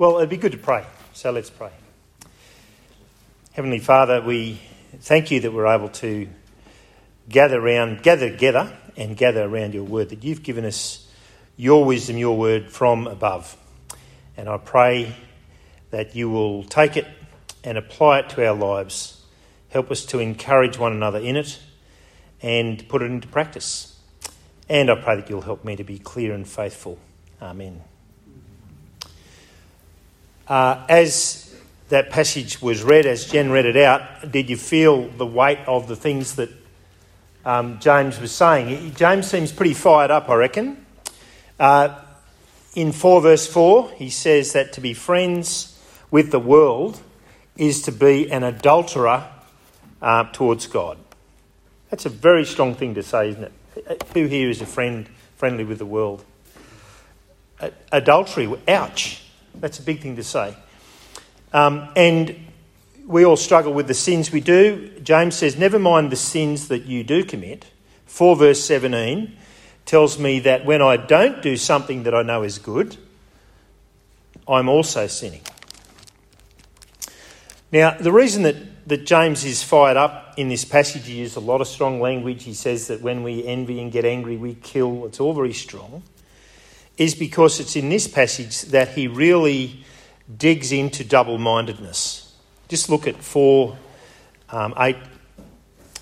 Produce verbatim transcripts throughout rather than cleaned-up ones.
Well, it'd be good to pray, so let's pray. Heavenly Father, we thank you that we're able to gather around, gather together and gather around your word, that you've given us your wisdom, your word from above. And I pray that you will take it and apply it to our lives. Help us to encourage one another in it and put it into practice. And I pray that you'll help me to be clear and faithful. Amen. Uh, as that passage was read, as Jen read it out, did you feel the weight of the things that um, James was saying? James seems pretty fired up, I reckon. Uh, in four verse four, he says that to be friends with the world is to be an adulterer uh, towards God. That's a very strong thing to say, isn't it? Who here is a friend, friendly with the world? Adultery, ouch. That's a big thing to say. Um, and we all struggle with the sins we do. James says, never mind the sins that you do commit. four verse seventeen tells me that when I don't do something that I know is good, I'm also sinning. Now, the reason that, that James is fired up in this passage, he uses a lot of strong language. He says that when we envy and get angry, we kill. It's all very strong. Is because it's in this passage that he really digs into double-mindedness. Just look at four, um, eight,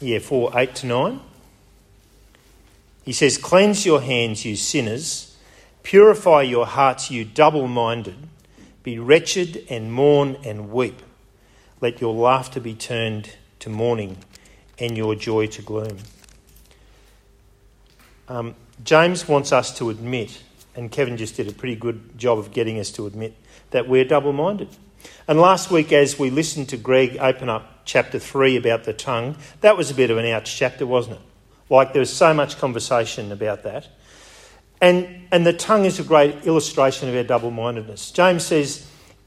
yeah, four, eight to nine. He says, "Cleanse your hands, you sinners; purify your hearts, you double-minded. Be wretched and mourn and weep. Let your laughter be turned to mourning, and your joy to gloom." Um, James wants us to admit. And Kevin just did a pretty good job of getting us to admit that we're double-minded. And last week, as we listened to Greg open up chapter three about the tongue, that was a bit of an ouch chapter, wasn't it? Like, there was so much conversation about that. And and the tongue is a great illustration of our double-mindedness. James says,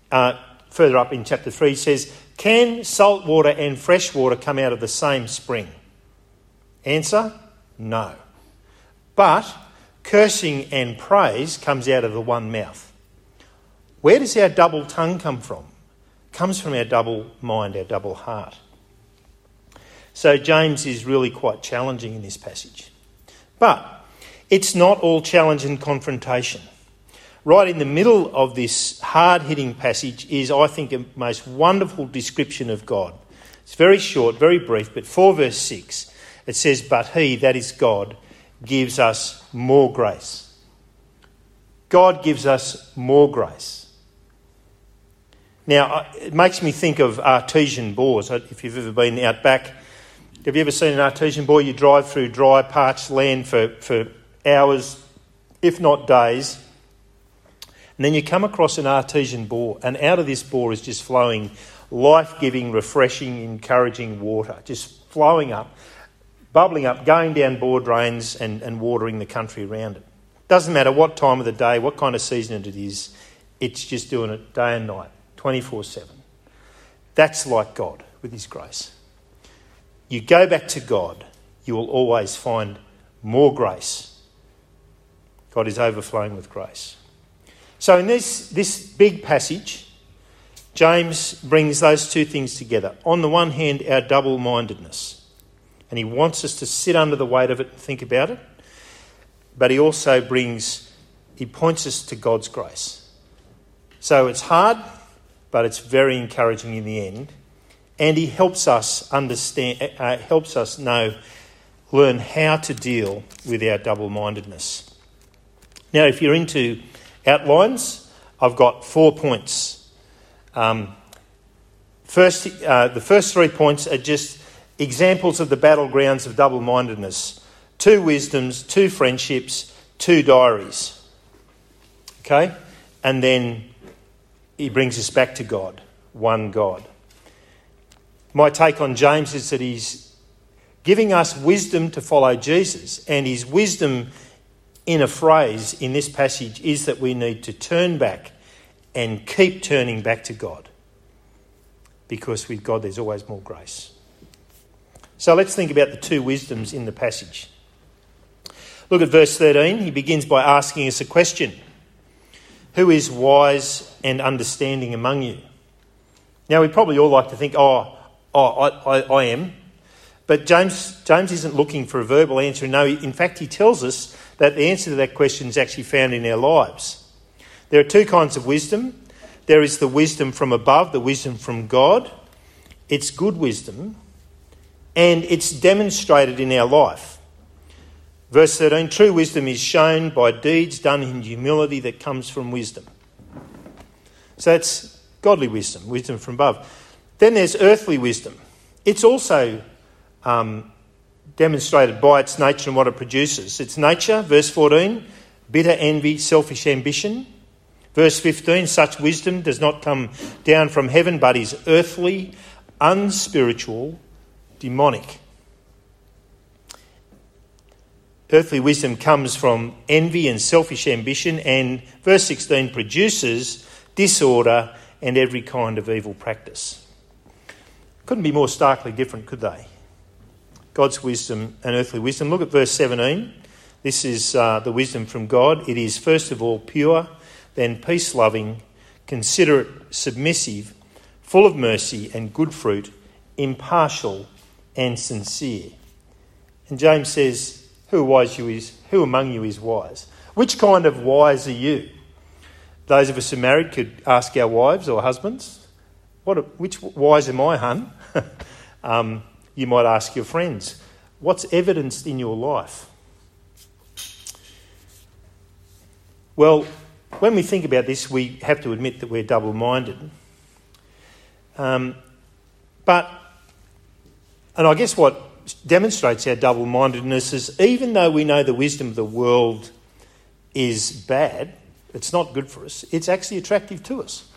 uh, further up in chapter three, he says, can salt water and fresh water come out of the same spring? Answer, no. But cursing and praise comes out of the one mouth. Where does our double tongue come from? It comes from our double mind, our double heart. So James is really quite challenging in this passage. But it's not all challenge and confrontation. Right in the middle of this hard-hitting passage is, I think, a most wonderful description of God. It's very short, very brief, but four verse six, it says, "But he," that is God, gives us more grace. God gives us more grace. Now, it makes me think of artesian bores. If you've ever been out back, have you ever seen an artesian bore? You drive through dry, parched land for, for hours, if not days, and then you come across an artesian bore, and out of this bore is just flowing life-giving, refreshing, encouraging water, just flowing up, bubbling up, going down bore drains and, and watering the country around it. Doesn't matter what time of the day, what kind of season it is, it's just doing it day and night, twenty-four seven. That's like God with his grace. You go back to God, you will always find more grace. God is overflowing with grace. So in this, this big passage, James brings those two things together. On the one hand, our double-mindedness. And he wants us to sit under the weight of it and think about it. But he also brings, he points us to God's grace. So it's hard, but it's very encouraging in the end. And he helps us understand, uh, helps us know, learn how to deal with our double-mindedness. Now, if you're into outlines, I've got four points. Um, first, uh, the first three points are just examples of the battlegrounds of double-mindedness. Two wisdoms, two friendships, two diaries. Okay? And then he brings us back to God, one God. My take on James is that he's giving us wisdom to follow Jesus, and his wisdom in a phrase in this passage is that we need to turn back and keep turning back to God, because with God there's always more grace. So let's think about the two wisdoms in the passage. Look at verse thirteen. He begins by asking us a question. Who is wise and understanding among you? Now, we probably all like to think, oh, oh I, I, I am. But James James isn't looking for a verbal answer. No, in fact, he tells us that the answer to that question is actually found in our lives. There are two kinds of wisdom. There is the wisdom from above, the wisdom from God. It's good wisdom, and it's demonstrated in our life. Verse thirteen, true wisdom is shown by deeds done in humility that comes from wisdom. So that's godly wisdom, wisdom from above. Then there's earthly wisdom. It's also um, demonstrated by its nature and what it produces. Its nature, verse fourteen, bitter envy, selfish ambition. Verse fifteen, such wisdom does not come down from heaven but is earthly, unspiritual, demonic. Earthly wisdom comes from envy and selfish ambition, and verse sixteen produces disorder and every kind of evil practice. Couldn't be more starkly different, could they? God's wisdom and earthly wisdom. Look at verse seventeen. This is uh, the wisdom from God. It is first of all pure, then peace-loving, considerate, submissive, full of mercy and good fruit, impartial and sincere. And James says, Who wise you is? Who among you is wise? Which kind of wise are you? Those of us who are married could ask our wives or husbands, "What? A, which wise am I, hun?" um, you might ask your friends, "What's evidenced in your life?" Well, when we think about this, we have to admit that we're double-minded. Um, but, and I guess what demonstrates our double-mindedness is even though we know the wisdom of the world is bad, it's not good for us, it's actually attractive to us.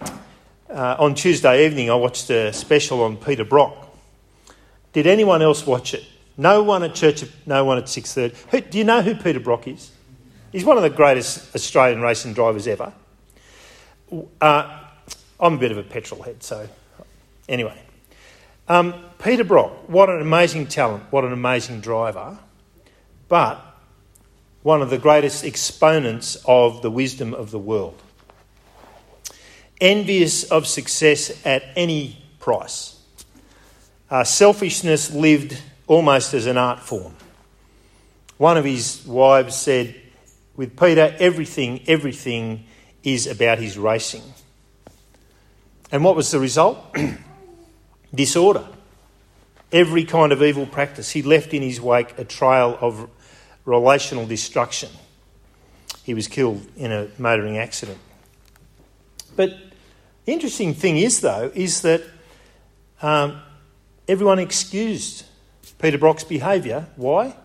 Uh, on Tuesday evening, I watched a special on Peter Brock. Did anyone else watch it? No one at church, no one at six thirty. Who, do you know who Peter Brock is? He's one of the greatest Australian racing drivers ever. Uh, I'm a bit of a petrol head, so anyway. Um, Peter Brock, what an amazing talent, what an amazing driver, but one of the greatest exponents of the wisdom of the world. Envious of success at any price. Uh, selfishness lived almost as an art form. One of his wives said, with Peter, everything, everything is about his racing. And what was the result? Disorder, every kind of evil practice. He left in his wake a trail of relational destruction. He was killed in a motoring accident. But the interesting thing is, though, is that um, everyone excused Peter Brock's behaviour. Why?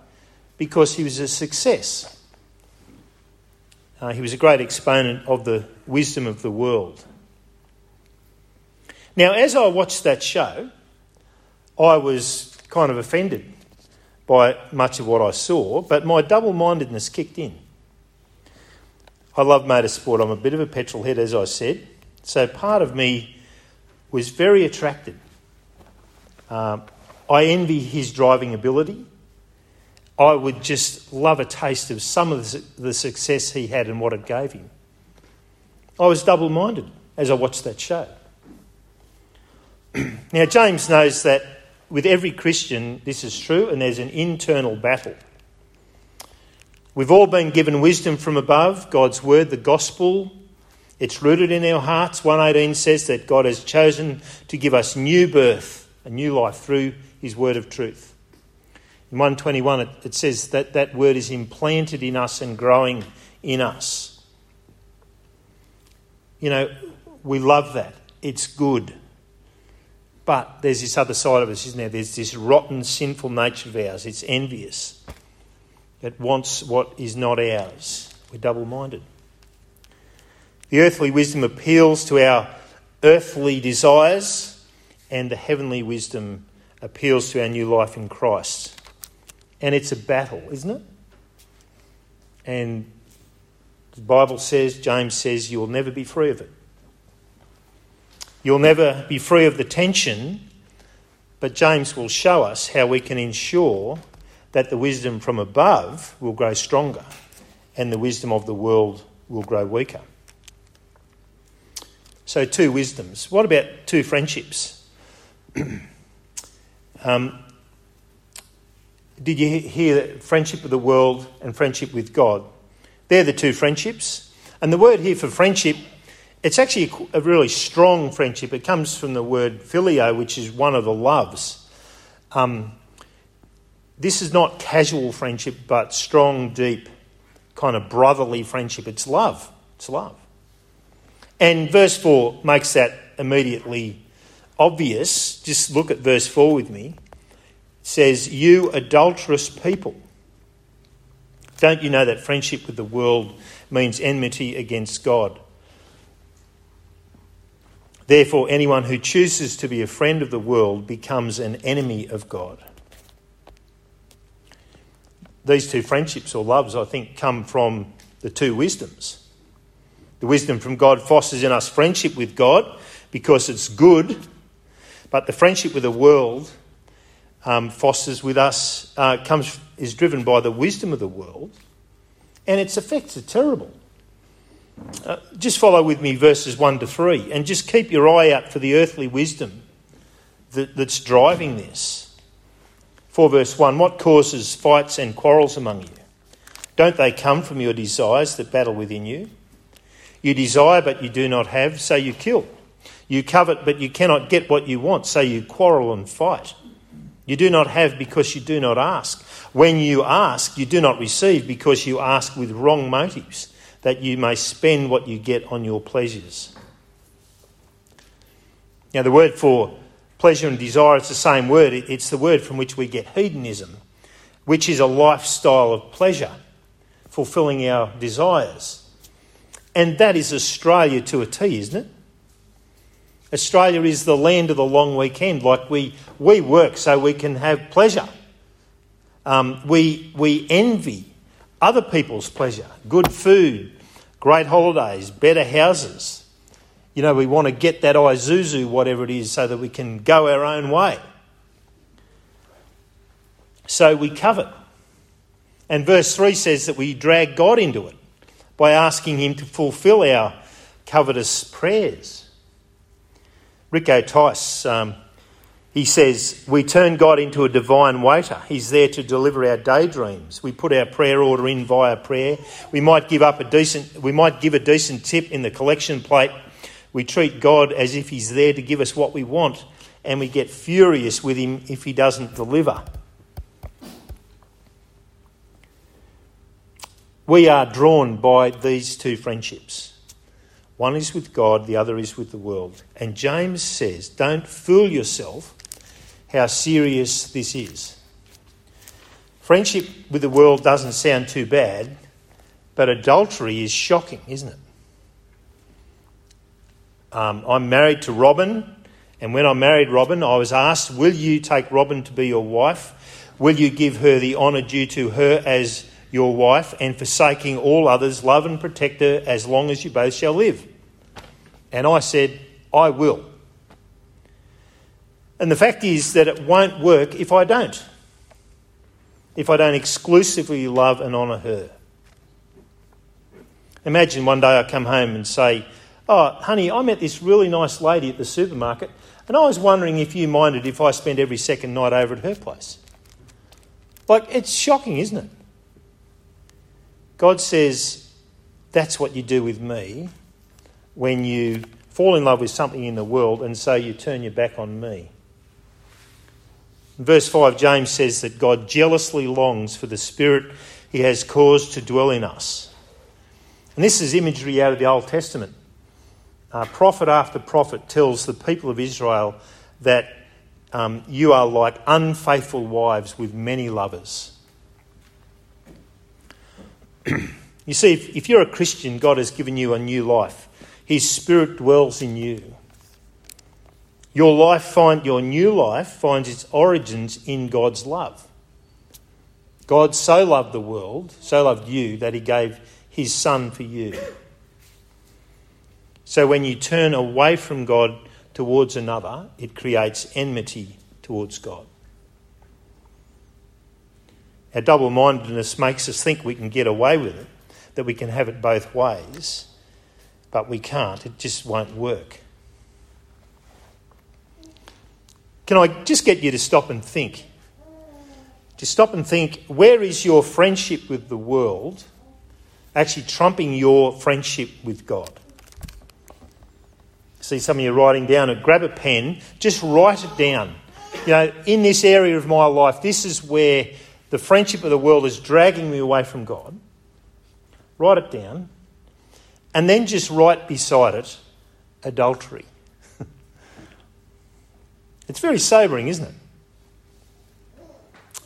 Because he was a success. Uh, he was a great exponent of the wisdom of the world. Now, as I watched that show, I was kind of offended by much of what I saw, but my double-mindedness kicked in. I love motorsport. I'm a bit of a petrol head, as I said, so part of me was very attracted. Um, I envy his driving ability. I would just love a taste of some of the success he had and what it gave him. I was double-minded as I watched that show. Now, James knows that with every Christian this is true, and there's an internal battle. We've all been given wisdom from above, God's word, the gospel. It's rooted in our hearts. one eighteen says that God has chosen to give us new birth, a new life through his word of truth. In one twenty-one it, it says that that word is implanted in us and growing in us. You know, we love that. It's good. But there's this other side of us, isn't there? There's this rotten, sinful nature of ours. It's envious. It wants what is not ours. We're double-minded. The earthly wisdom appeals to our earthly desires, and the heavenly wisdom appeals to our new life in Christ. And it's a battle, isn't it? And the Bible says, James says, you'll never be free of it. You'll never be free of the tension, but James will show us how we can ensure that the wisdom from above will grow stronger and the wisdom of the world will grow weaker. So two wisdoms. What about two friendships? um, did you hear friendship with the world and friendship with God? They're the two friendships. And the word here for friendship, it's actually a really strong friendship. It comes from the word phileo, which is one of the loves. Um, this is not casual friendship, but strong, deep, kind of brotherly friendship. It's love. It's love. And verse four makes that immediately obvious. Just look at verse four with me. It says, "You adulterous people, don't you know that friendship with the world means enmity against God? Therefore, anyone who chooses to be a friend of the world becomes an enemy of God." These two friendships or loves, I think, come from the two wisdoms. The wisdom from God fosters in us friendship with God because it's good, but the friendship with the world um, fosters with us, uh, comes is driven by the wisdom of the world, and its effects are terrible. Uh, just follow with me verses one to three and just keep your eye out for the earthly wisdom that, that's driving this. For verse one, "What causes fights and quarrels among you? Don't they come from your desires that battle within you? You desire but you do not have, so you kill. You covet but you cannot get what you want, so you quarrel and fight. You do not have because you do not ask. When you ask, you do not receive because you ask with wrong motives, that you may spend what you get on your pleasures." Now, the word for pleasure and desire is the same word. It's the word from which we get hedonism, which is a lifestyle of pleasure, fulfilling our desires. And that is Australia to a T, isn't it? Australia is the land of the long weekend. Like we, we work so we can have pleasure. Um, we we envy other people's pleasure, good food, great holidays, better houses. You know, we want to get that Isuzu, whatever it is, so that we can go our own way. So we covet. And verse three says that we drag God into it by asking him to fulfill our covetous prayers. Rico Tice, um, he says, "We turn God into a divine waiter. He's there to deliver our daydreams. We put our prayer order in via prayer. We might give up a decent, we might give a decent tip in the collection plate. We treat God as if he's there to give us what we want, and we get furious with him if he doesn't deliver." We are drawn by these two friendships. One is with God, the other is with the world. And James says, don't fool yourself how serious this is. Friendship with the world doesn't sound too bad, but adultery is shocking, isn't it? Um, I'm married to Robin, and when I married Robin, I was asked, will you take Robin to be your wife? Will you give her the honour due to her as your wife, and forsaking all others, love and protect her as long as you both shall live? And I said, I will. And the fact is that it won't work if I don't. If I don't exclusively love and honour her. Imagine one day I come home and say, oh, honey, I met this really nice lady at the supermarket, and I was wondering if you minded if I spent every second night over at her place. Like, it's shocking, isn't it? God says, that's what you do with me when you fall in love with something in the world and so you turn your back on me. In verse five, James says that God jealously longs for the Spirit he has caused to dwell in us. And this is imagery out of the Old Testament. Uh, prophet after prophet tells the people of Israel that um, you are like unfaithful wives with many lovers. You see, if, if you're a Christian, God has given you a new life. His Spirit dwells in you. Your life find your new life finds its origins in God's love. God so loved the world, so loved you, that he gave his Son for you. So when you turn away from God towards another, it creates enmity towards God. Our double-mindedness makes us think we can get away with it. that we can have it both ways, but we can't. It just won't work. Can I just get you to stop and think? Just stop and think, where is your friendship with the world actually trumping your friendship with God? See, some of you writing down it. Grab a pen, just write it down. You know, in this area of my life, this is where the friendship of the world is dragging me away from God. Write it down. And then just write beside it, adultery. It's very sobering, isn't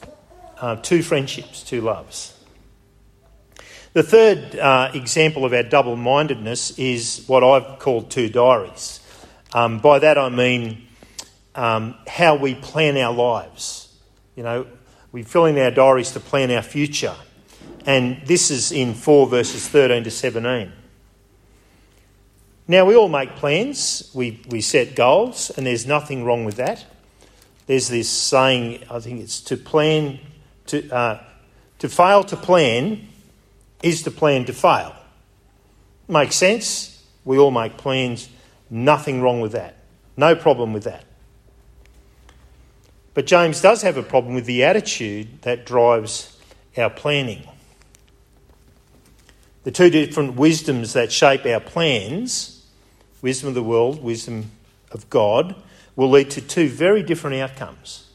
it? Uh, two friendships, two loves. The third uh, example of our double-mindedness is what I've called two diaries. Um, by that I mean um, how we plan our lives. You know, we fill in our diaries to plan our future. And this is in four verses thirteen to seventeen. Now, we all make plans, we, we set goals, and there's nothing wrong with that. There's this saying, I think it's to plan, to uh, to fail to plan is to plan to fail. Makes sense. We all make plans, nothing wrong with that. No problem with that. But James does have a problem with the attitude that drives our planning. The two different wisdoms that shape our plans, wisdom of the world, wisdom of God, will lead to two very different outcomes.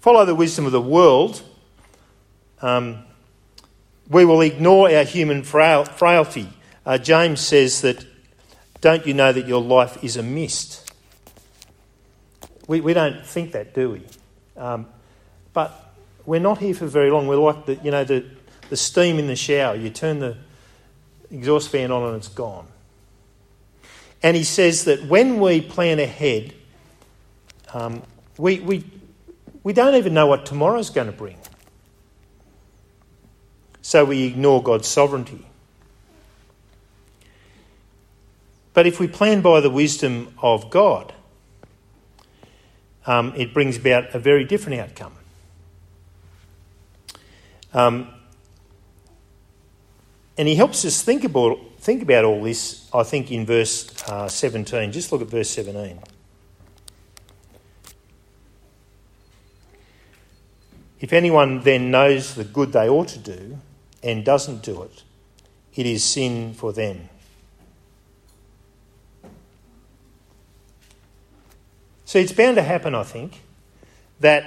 Follow the wisdom of the world, um, we will ignore our human frail- frailty. Uh, James says that, don't you know that your life is a mist? We, we don't think that, do we? Um, but we're not here for very long. We're like, the, you know, the, the steam in the shower. You turn the exhaust fan on and it's gone. And he says that when we plan ahead, um, we, we, we don't even know what tomorrow's going to bring. So we ignore God's sovereignty. But if we plan by the wisdom of God, um, it brings about a very different outcome. Um, and he helps us think about think about all this, I think, in verse uh, seventeen. Just look at verse seventeen. If anyone then knows the good they ought to do and doesn't do it, it is sin for them. So it's bound to happen, I think, that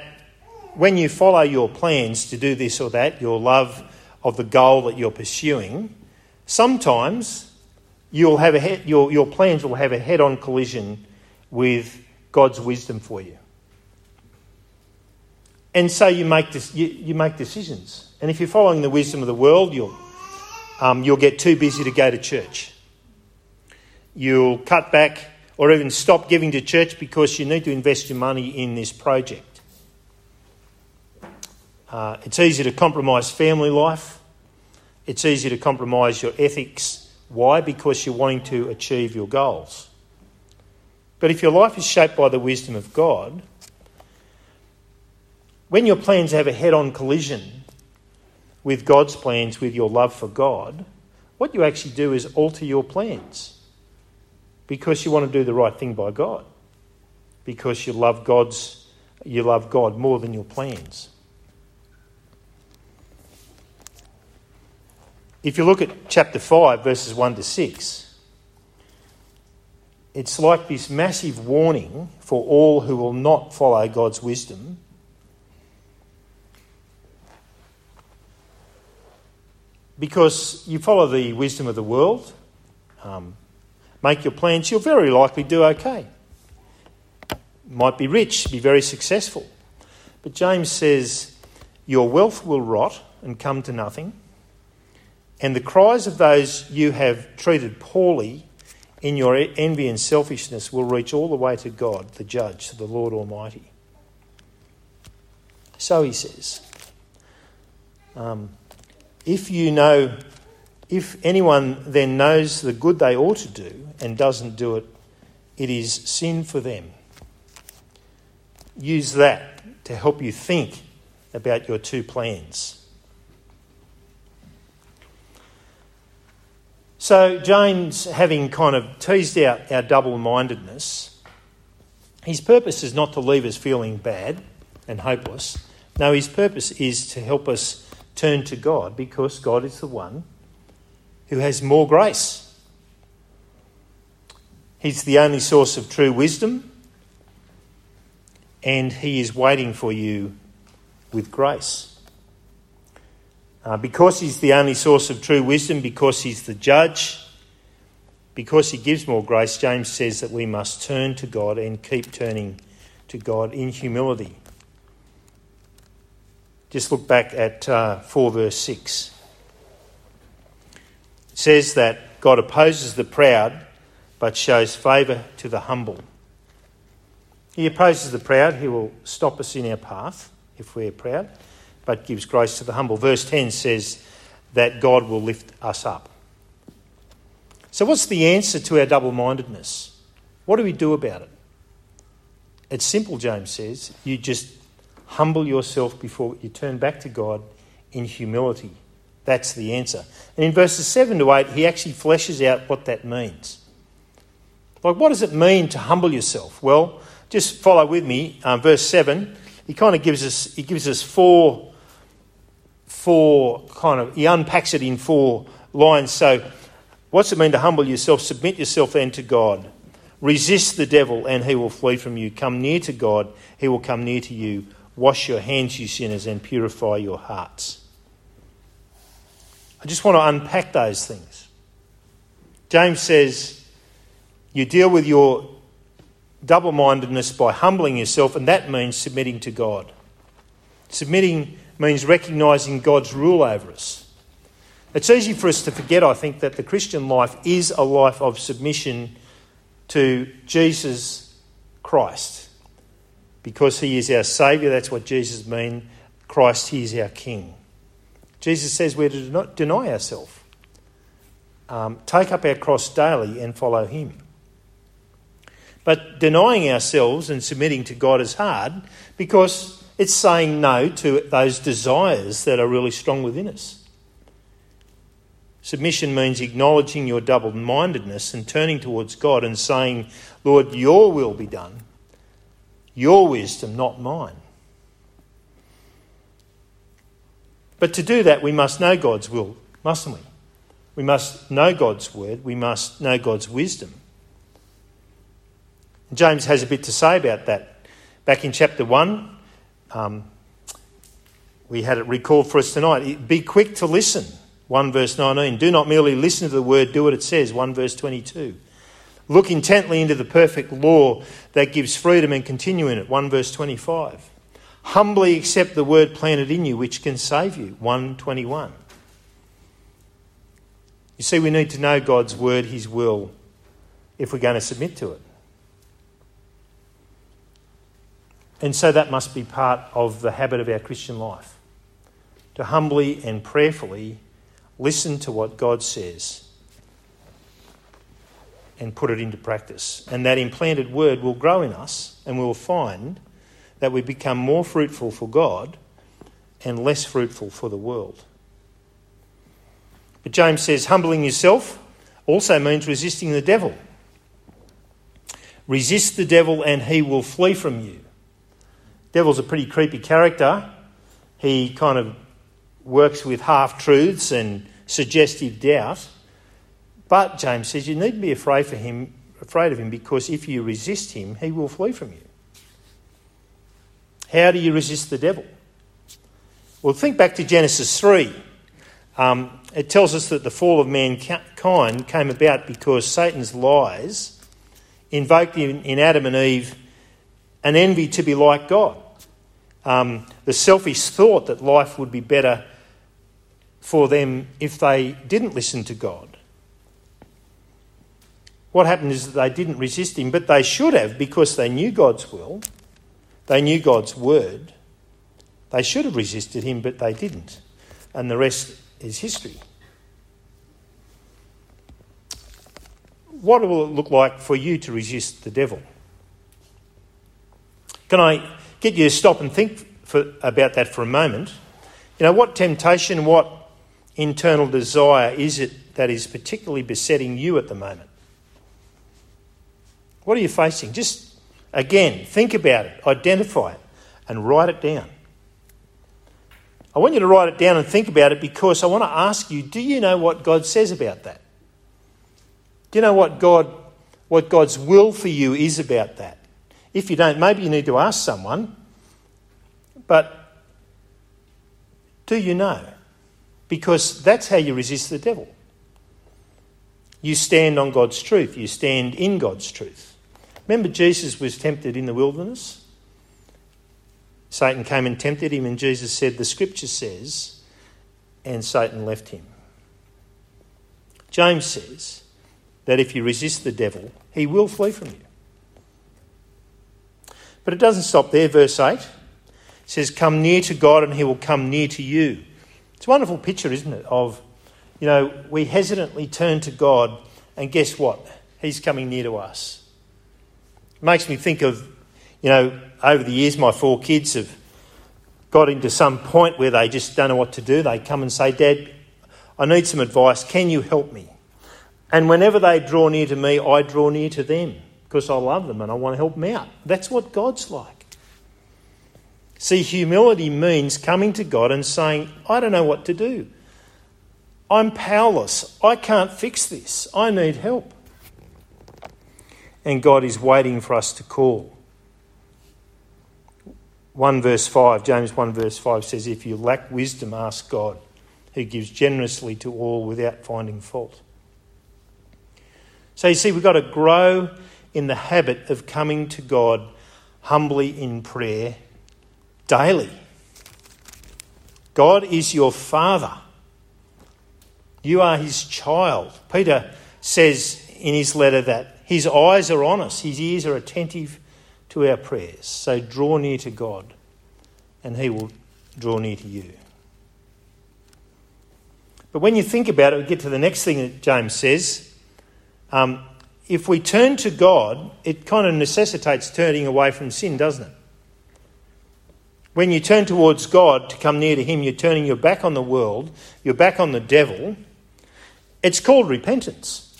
when you follow your plans to do this or that, your love of the goal that you're pursuing, sometimes you'll have a he- your, your plans will have a head-on collision with God's wisdom for you. And so you make this, you, you make decisions. And if you're following the wisdom of the world, you'll um, you'll get too busy to go to church. You'll cut back or even stop giving to church because you need to invest your money in this project. Uh, it's easy to compromise family life. It's easy to compromise your ethics. Why? Because you're wanting to achieve your goals. But if your life is shaped by the wisdom of God, when your plans have a head-on collision with God's plans, with your love for God, what you actually do is alter your plans because you want to do the right thing by God, because you love God's, you love God more than your plans. If you look at chapter five, verses one to six, it's like this massive warning for all who will not follow God's wisdom. Because you follow the wisdom of the world, um, make your plans, you'll very likely do okay. Might be rich, be very successful. But James says, your wealth will rot and come to nothing, and the cries of those you have treated poorly in your envy and selfishness will reach all the way to God, the Judge, to the Lord Almighty. So he says, um, If you know, if anyone then knows the good they ought to do and doesn't do it, it is sin for them. Use that to help you think about your two plans. So James, having kind of teased out our double-mindedness, his purpose is not to leave us feeling bad and hopeless. No, his purpose is to help us turn to God, because God is the one who has more grace. He's the only source of true wisdom, and he is waiting for you with grace. Uh, because he's the only source of true wisdom, because he's the judge, because he gives more grace, James says that we must turn to God and keep turning to God in humility. Just look back at uh, four verse six. It says that God opposes the proud but shows favour to the humble. He opposes the proud. He will stop us in our path if we're proud, but gives grace to the humble. Verse ten says that God will lift us up. So what's the answer to our double-mindedness? What do we do about it? It's simple, James says. You just humble yourself before you turn back to God in humility. That's the answer. And in verses seven to eight, he actually fleshes out what that means. Like, what does it mean to humble yourself? Well, just follow with me. Um, verse seven, he kind of gives us, he gives us four, four kind of, he unpacks it in four lines. So what's it mean to humble yourself? Submit yourself then to God. Resist the devil and he will flee from you. Come near to God, he will come near to you. Wash your hands, you sinners, and purify your hearts. I just want to unpack those things. James says you deal with your double-mindedness by humbling yourself, and that means submitting to God. Submitting means recognising God's rule over us. It's easy for us to forget, I think, that the Christian life is a life of submission to Jesus Christ, because he is our Saviour. That's what Jesus means. Christ, he is our King. Jesus says we're to not deny ourselves. Um, take up our cross daily and follow him. But denying ourselves and submitting to God is hard, because it's saying no to those desires that are really strong within us. Submission means acknowledging your double-mindedness and turning towards God and saying, Lord, your will be done, your wisdom, not mine. But to do that, we must know God's will, mustn't we? We must know God's word. We must know God's wisdom. James has a bit to say about that. Back in chapter one, um, we had it recalled for us tonight. Be quick to listen, one verse nineteen. Do not merely listen to the word, do what it says, one verse twenty-two. Look intently into the perfect law that gives freedom and continue in it, one verse twenty-five. Humbly accept the word planted in you, which can save you, one twenty-one. You see, we need to know God's word, his will, if we're going to submit to it. And so that must be part of the habit of our Christian life, to humbly and prayerfully listen to what God says and put it into practice. And that implanted word will grow in us, and we will find that we become more fruitful for God and less fruitful for the world. But James says humbling yourself also means resisting the devil. Resist the devil and he will flee from you. Devil's a pretty creepy character. He kind of works with half-truths and suggestive doubt. But James says you needn't be afraid for him, afraid of him, because if you resist him, he will flee from you. How do you resist the devil? Well, think back to Genesis three. Um, it tells us that the fall of mankind came about because Satan's lies invoked in, in Adam and Eve an envy to be like God, um, the selfish thought that life would be better for them if they didn't listen to God. What happened is that they didn't resist him, but they should have, because they knew God's will, they knew God's word. They should have resisted him, but they didn't. And the rest is history. What will it look like for you to resist the devil? Can I get you to stop and think for, about that for a moment? You know, what temptation, what internal desire is it that is particularly besetting you at the moment? What are you facing? Just, again, think about it, identify it, and write it down. I want you to write it down and think about it, because I want to ask you, do you know what God says about that? Do you know what God, what God's will for you is about that? If you don't, maybe you need to ask someone, but do you know? Because that's how you resist the devil. You stand on God's truth. You stand in God's truth. Remember, Jesus was tempted in the wilderness? Satan came and tempted him, and Jesus said, the scripture says, and Satan left him. James says that if you resist the devil, he will flee from you. But it doesn't stop there. Verse eight, it says, come near to God and he will come near to you. It's a wonderful picture, isn't it, of, you know, we hesitantly turn to God and guess what? He's coming near to us. It makes me think of, you know, over the years my four kids have got into some point where they just don't know what to do. They come and say, Dad, I need some advice. Can you help me? And whenever they draw near to me, I draw near to them because I love them and I want to help them out. That's what God's like. See, humility means coming to God and saying, I don't know what to do. I'm powerless. I can't fix this. I need help. And God is waiting for us to call. one verse five, James one verse five says, if you lack wisdom, ask God, who gives generously to all without finding fault. So you see, we've got to grow in the habit of coming to God humbly in prayer daily. God is your Father. You are his child. Peter says in his letter that his eyes are on us, his ears are attentive to our prayers. So draw near to God and he will draw near to you. But when you think about it, we get to the next thing that James says. Um, if we turn to God, it kind of necessitates turning away from sin, doesn't it? When you turn towards God to come near to him, you're turning your back on the world, you're back on the devil. It's called repentance.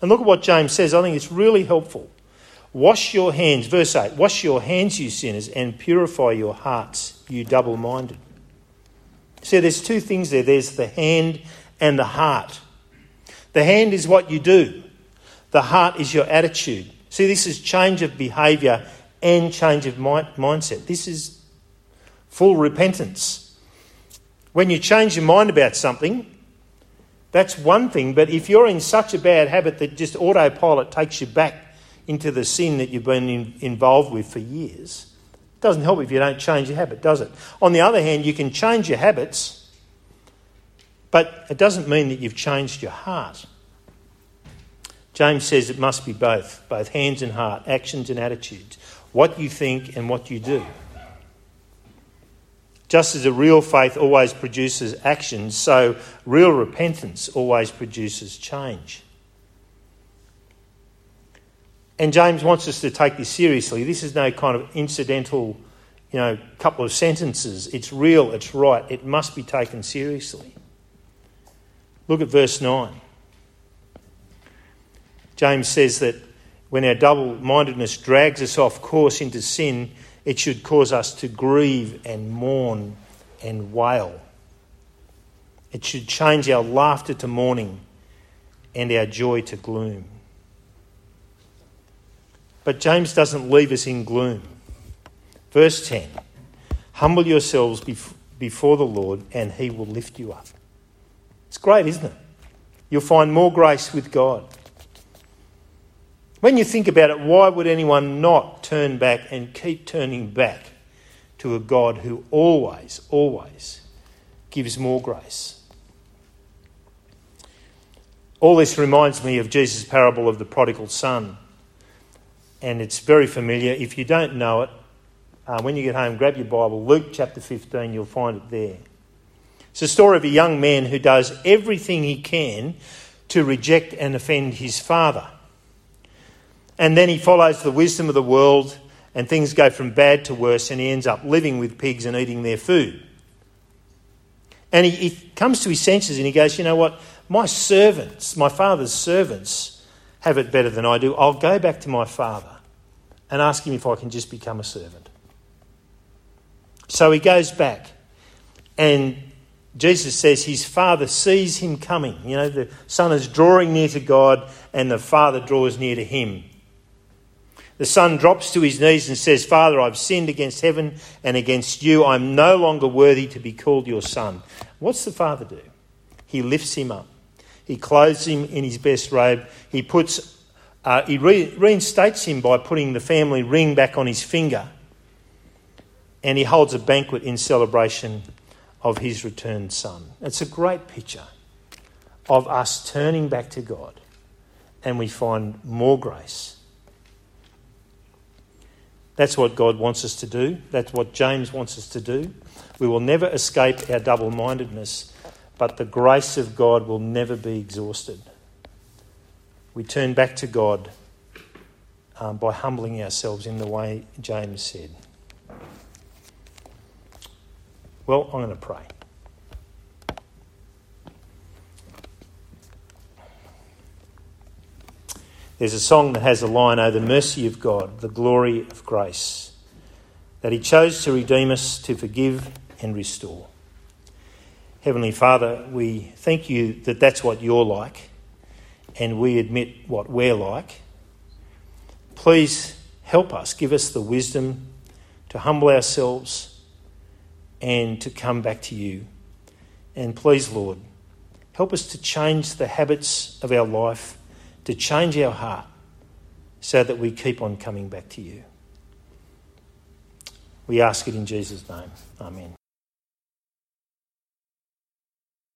And look at what James says. I think it's really helpful. Wash your hands, verse eight, wash your hands, you sinners, and purify your hearts, you double-minded. See, there's two things there. There's the hand and the heart. The hand is what you do. The heart is your attitude. See, this is change of behaviour and change of mindset. This is full repentance. When you change your mind about something, that's one thing, but if you're in such a bad habit that just autopilot takes you back into the sin that you've been in, involved with for years, it doesn't help if you don't change your habit, does it? On the other hand, you can change your habits, but it doesn't mean that you've changed your heart. James says it must be both, both hands and heart, actions and attitudes, what you think and what you do. Just as a real faith always produces actions, so real repentance always produces change. And James wants us to take this seriously. This is no kind of incidental, you know, couple of sentences. It's real, it's right, it must be taken seriously. Look at verse nine. James says that when our double-mindedness drags us off course into sin, it should cause us to grieve and mourn and wail. It should change our laughter to mourning and our joy to gloom. But James doesn't leave us in gloom. Verse ten, humble yourselves before the Lord and he will lift you up. It's great, isn't it? You'll find more grace with God. When you think about it, why would anyone not turn back and keep turning back to a God who always, always gives more grace? All this reminds me of Jesus' parable of the prodigal son. And it's very familiar. If you don't know it, uh, when you get home, grab your Bible, Luke chapter fifteen, you'll find it there. It's the story of a young man who does everything he can to reject and offend his father. And then he follows the wisdom of the world and things go from bad to worse and he ends up living with pigs and eating their food. And he, he comes to his senses and he goes, you know what? my servants, my father's servants, have it better than I do. I'll go back to my father and ask him if I can just become a servant. So he goes back, and Jesus says his father sees him coming. You know, the son is drawing near to God and the father draws near to him. The son drops to his knees and says, Father, I've sinned against heaven and against you. I'm no longer worthy to be called your son. What's the father do? He lifts him up. He clothes him in his best robe. He puts, uh, he re- reinstates him by putting the family ring back on his finger. And he holds a banquet in celebration of his returned son. It's a great picture of us turning back to God, and we find more grace. That's what God wants us to do. That's what James wants us to do. We will never escape our double-mindedness, but the grace of God will never be exhausted. We turn back to God um, by humbling ourselves in the way James said. Well, I'm going to pray. There's a song that has a line, "Oh, the mercy of God, the glory of grace, that he chose to redeem us, to forgive and restore." Heavenly Father, we thank you that that's what you're like, and we admit what we're like. Please help us, give us the wisdom to humble ourselves and to come back to you. And please, Lord, help us to change the habits of our life, to change our heart so that we keep on coming back to you. We ask it in Jesus' name. Amen.